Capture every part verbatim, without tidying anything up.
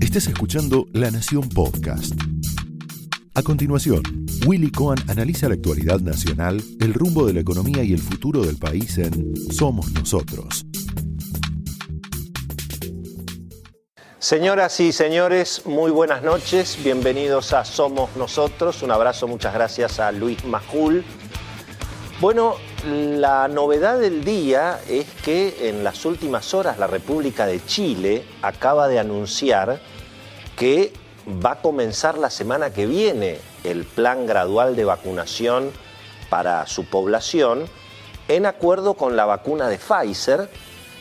Estás escuchando La Nación Podcast. A continuación, Willy Cohen analiza la actualidad nacional, el rumbo de la economía y el futuro del país en Somos Nosotros. Señoras y señores, muy buenas noches. Bienvenidos a Somos Nosotros. Un abrazo, muchas gracias a Luis Majul. Bueno, la novedad del día es que en las últimas horas la República de Chile acaba de anunciar que va a comenzar la semana que viene el plan gradual de vacunación para su población en acuerdo con la vacuna de Pfizer,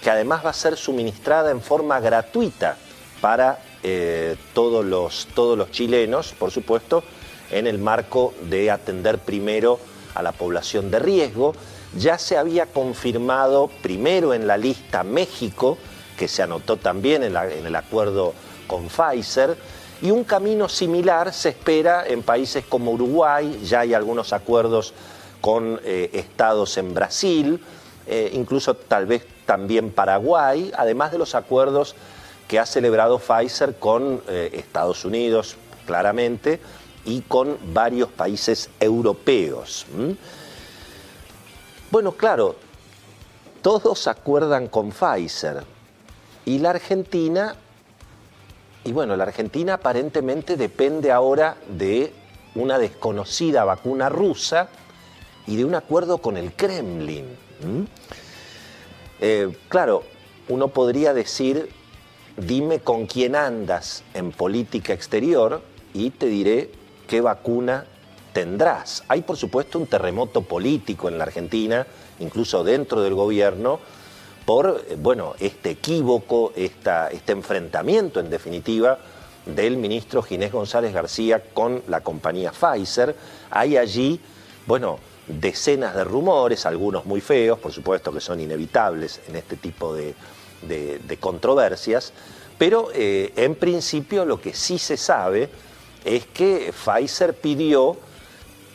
que además va a ser suministrada en forma gratuita para eh, todos los, todos los chilenos, por supuesto, en el marco de atender primero a la población de riesgo. Ya se había confirmado primero en la lista México, que se anotó también en, la, en el acuerdo con Pfizer, y un camino similar se espera en países como Uruguay. Ya hay algunos acuerdos con eh, estados en Brasil, eh, incluso tal vez también Paraguay, además de los acuerdos que ha celebrado Pfizer con eh, Estados Unidos, claramente, y con varios países europeos. ¿Mm? Bueno, claro, todos acuerdan con Pfizer y la Argentina, y bueno, la Argentina aparentemente depende ahora de una desconocida vacuna rusa y de un acuerdo con el Kremlin. ¿Mm? Eh, claro, uno podría decir, dime con quién andas en política exterior y te diré qué vacuna tendrás. Hay, por supuesto, un terremoto político en la Argentina, incluso dentro del gobierno, por bueno, este equívoco, esta, este enfrentamiento, en definitiva, del ministro Ginés González García con la compañía Pfizer. Hay allí, bueno, decenas de rumores, algunos muy feos, por supuesto, que son inevitables en este tipo de, de, de controversias, pero eh, en principio lo que sí se sabe es que Pfizer pidió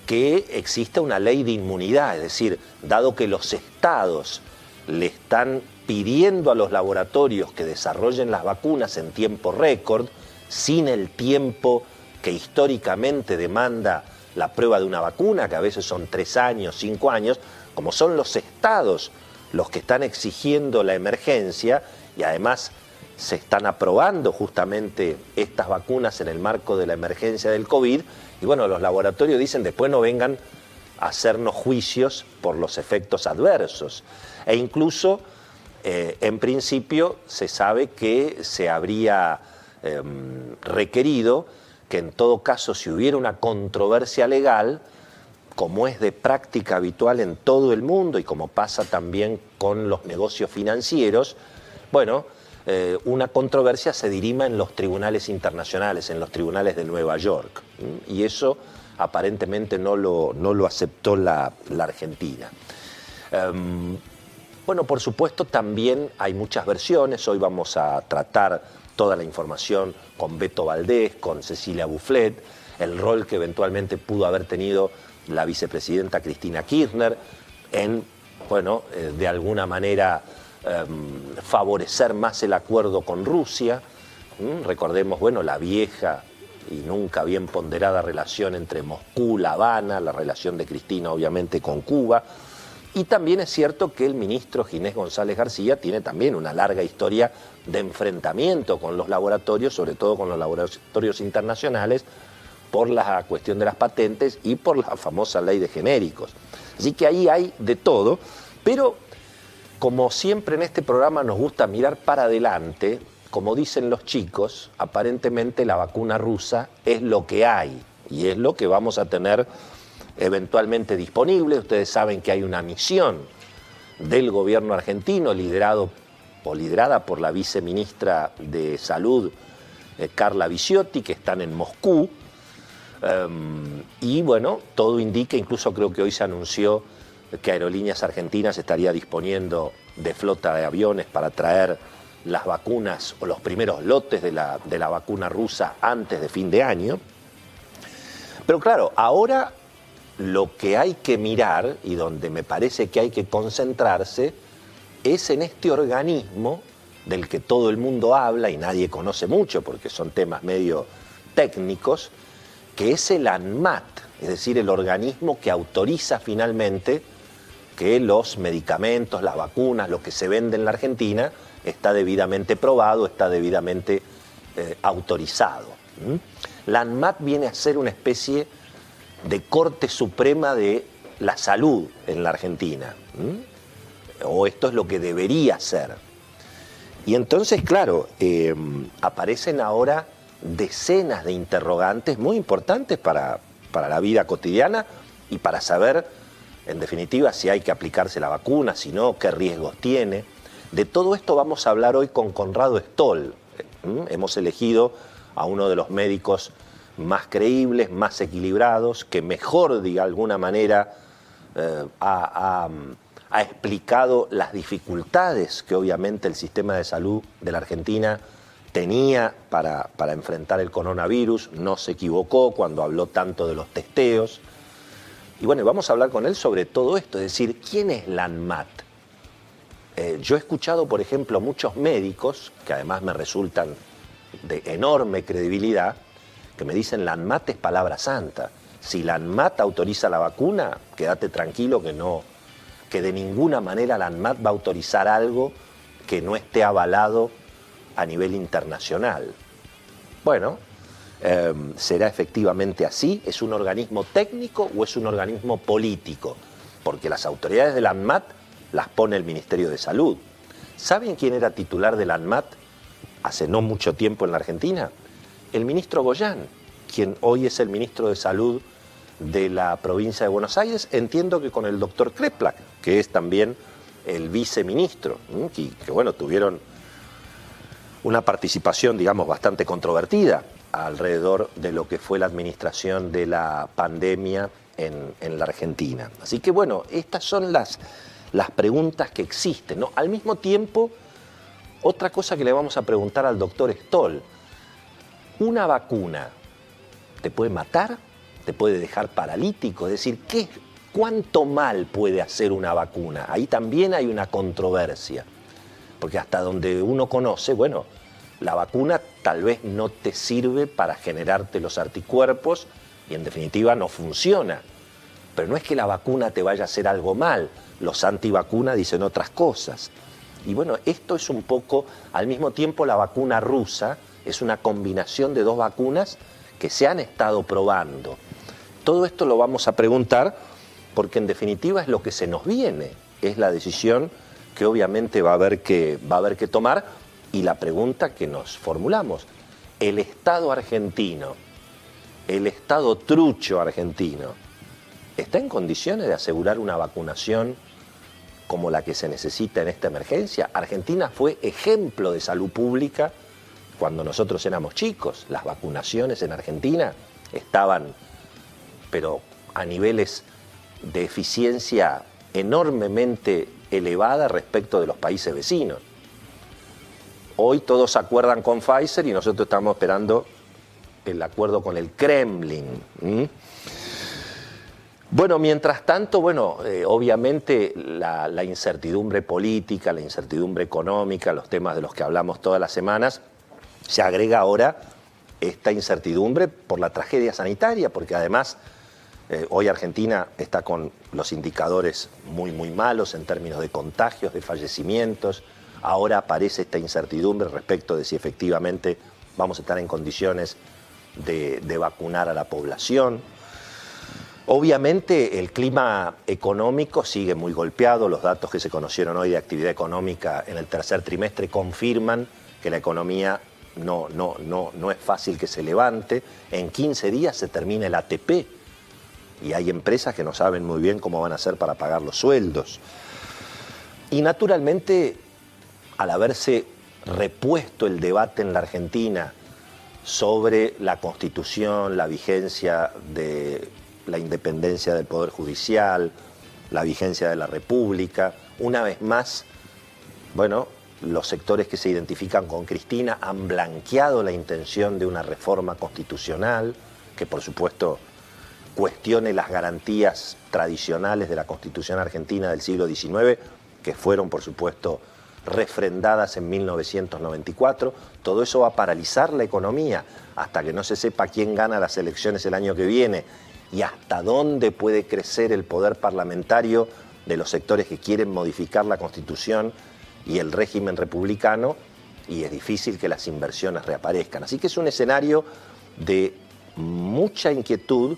que exista una ley de inmunidad, es decir, dado que los estados le están pidiendo a los laboratorios que desarrollen las vacunas en tiempo récord, sin el tiempo que históricamente demanda la prueba de una vacuna, que a veces son tres años, cinco años, como son los estados los que están exigiendo la emergencia y además se están aprobando justamente estas vacunas en el marco de la emergencia del COVID, y bueno, los laboratorios dicen después no vengan a hacernos juicios por los efectos adversos. E incluso, eh, en principio, se sabe que se habría eh, requerido que en todo caso, si hubiera una controversia legal, como es de práctica habitual en todo el mundo y como pasa también con los negocios financieros, bueno, Eh, una controversia se dirima en los tribunales internacionales, en los tribunales de Nueva York. Y eso aparentemente no lo, no lo aceptó la, la Argentina. Um, bueno, por supuesto, también hay muchas versiones. Hoy vamos a tratar toda la información con Beto Valdés, con Cecilia Bufflet, el rol que eventualmente pudo haber tenido la vicepresidenta Cristina Kirchner en, bueno, eh, de alguna manera Um, favorecer más el acuerdo con Rusia. ¿Mm? Recordemos, bueno, la vieja y nunca bien ponderada relación entre Moscú, La Habana, la relación de Cristina obviamente con Cuba. Y también es cierto que el ministro Ginés González García tiene también una larga historia de enfrentamiento con los laboratorios, sobre todo con los laboratorios internacionales, por la cuestión de las patentes y por la famosa ley de genéricos. Así que ahí hay de todo, pero como siempre en este programa nos gusta mirar para adelante, como dicen los chicos, aparentemente la vacuna rusa es lo que hay y es lo que vamos a tener eventualmente disponible. Ustedes saben que hay una misión del gobierno argentino liderado o liderada por la viceministra de Salud, eh, Carla Viciotti, que están en Moscú. Um, y bueno, todo indica, incluso creo que hoy se anunció que Aerolíneas Argentinas estaría disponiendo de flota de aviones para traer las vacunas o los primeros lotes de la, de la vacuna rusa antes de fin de año. Pero claro, ahora lo que hay que mirar y donde me parece que hay que concentrarse es en este organismo del que todo el mundo habla y nadie conoce mucho porque son temas medio técnicos, que es el ANMAT, es decir, el organismo que autoriza finalmente que los medicamentos, las vacunas, lo que se vende en la Argentina está debidamente probado, está debidamente eh, autorizado. ¿Mm? La ANMAT viene a ser una especie de Corte Suprema de la Salud en la Argentina. ¿Mm? O esto es lo que debería ser. Y entonces, claro, eh, aparecen ahora decenas de interrogantes muy importantes para, para la vida cotidiana y para saber, en definitiva, si hay que aplicarse la vacuna, si no, qué riesgos tiene. De todo esto vamos a hablar hoy con Conrado Stoll. ¿Mm? Hemos elegido a uno de los médicos más creíbles, más equilibrados, que mejor, de alguna manera, eh, ha, ha, ha explicado las dificultades que obviamente el sistema de salud de la Argentina tenía para, para enfrentar el coronavirus. No se equivocó cuando habló tanto de los testeos. Y bueno, vamos a hablar con él sobre todo esto, es decir, ¿quién es la ANMAT? Eh, yo he escuchado, por ejemplo, muchos médicos, que además me resultan de enorme credibilidad, que me dicen la ANMAT es palabra santa. Si la ANMAT autoriza la vacuna, quédate tranquilo que no, que de ninguna manera la ANMAT va a autorizar algo que no esté avalado a nivel internacional. Bueno, eh, ¿será efectivamente así? ¿Es un organismo técnico o es un organismo político? Porque las autoridades de la ANMAT las pone el Ministerio de Salud. ¿Saben quién era titular de la ANMAT hace no mucho tiempo en la Argentina? El ministro Goyán, quien hoy es el ministro de Salud de la provincia de Buenos Aires, entiendo que con el doctor Kreplak, que es también el viceministro, y que bueno, tuvieron una participación, digamos, bastante controvertida alrededor de lo que fue la administración de la pandemia en, en la Argentina. Así que bueno, estas son las... las preguntas que existen, ¿no? Al mismo tiempo, otra cosa que le vamos a preguntar al doctor Stoll. ¿Una vacuna te puede matar? ¿Te puede dejar paralítico? Es decir, ¿qué, ¿cuánto mal puede hacer una vacuna? Ahí también hay una controversia. Porque hasta donde uno conoce, bueno, la vacuna tal vez no te sirve para generarte los anticuerpos y en definitiva no funciona. Pero no es que la vacuna te vaya a hacer algo mal. Los antivacunas dicen otras cosas. Y bueno, esto es un poco, al mismo tiempo la vacuna rusa es una combinación de dos vacunas que se han estado probando. Todo esto lo vamos a preguntar porque en definitiva es lo que se nos viene. Es la decisión que obviamente va a haber que, va a haber que tomar y la pregunta que nos formulamos. El Estado argentino, el Estado trucho argentino, ¿está en condiciones de asegurar una vacunación como la que se necesita en esta emergencia? Argentina fue ejemplo de salud pública cuando nosotros éramos chicos. Las vacunaciones en Argentina estaban, pero a niveles de eficiencia enormemente elevada respecto de los países vecinos. Hoy todos se acuerdan con Pfizer y nosotros estamos esperando el acuerdo con el Kremlin. ¿Mm? Bueno, mientras tanto, bueno, eh, obviamente la, la incertidumbre política, la incertidumbre económica, los temas de los que hablamos todas las semanas, se agrega ahora esta incertidumbre por la tragedia sanitaria, porque además eh, hoy Argentina está con los indicadores muy, muy malos en términos de contagios, de fallecimientos. Ahora aparece esta incertidumbre respecto de si efectivamente vamos a estar en condiciones de, de vacunar a la población. Obviamente el clima económico sigue muy golpeado. Los datos que se conocieron hoy de actividad económica en el tercer trimestre confirman que la economía no, no, no, no es fácil que se levante. En quince días se termina el A T P y hay empresas que no saben muy bien cómo van a hacer para pagar los sueldos. Y naturalmente, al haberse repuesto el debate en la Argentina sobre la Constitución, la vigencia de la independencia del Poder Judicial, la vigencia de la República. Una vez más, bueno, los sectores que se identifican con Cristina han blanqueado la intención de una reforma constitucional que, por supuesto, cuestione las garantías tradicionales de la Constitución argentina del siglo diecinueve, que fueron, por supuesto, refrendadas en mil novecientos noventa y cuatro. Todo eso va a paralizar la economía hasta que no se sepa quién gana las elecciones el año que viene y hasta dónde puede crecer el poder parlamentario de los sectores que quieren modificar la Constitución y el régimen republicano, y es difícil que las inversiones reaparezcan. Así que es un escenario de mucha inquietud,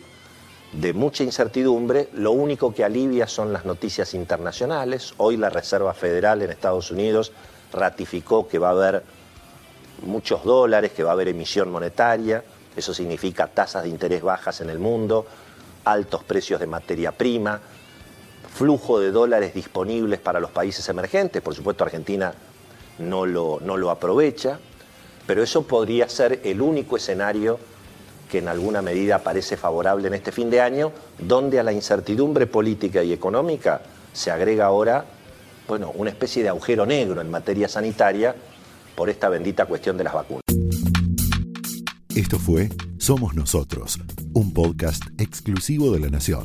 de mucha incertidumbre. Lo único que alivia son las noticias internacionales. Hoy la Reserva Federal en Estados Unidos ratificó que va a haber muchos dólares, que va a haber emisión monetaria. Eso significa tasas de interés bajas en el mundo, altos precios de materia prima, flujo de dólares disponibles para los países emergentes. Por supuesto, Argentina no lo, no lo aprovecha, pero eso podría ser el único escenario que en alguna medida parece favorable en este fin de año, donde a la incertidumbre política y económica se agrega ahora, bueno, una especie de agujero negro en materia sanitaria por esta bendita cuestión de las vacunas. Esto fue Somos Nosotros, un podcast exclusivo de La Nación.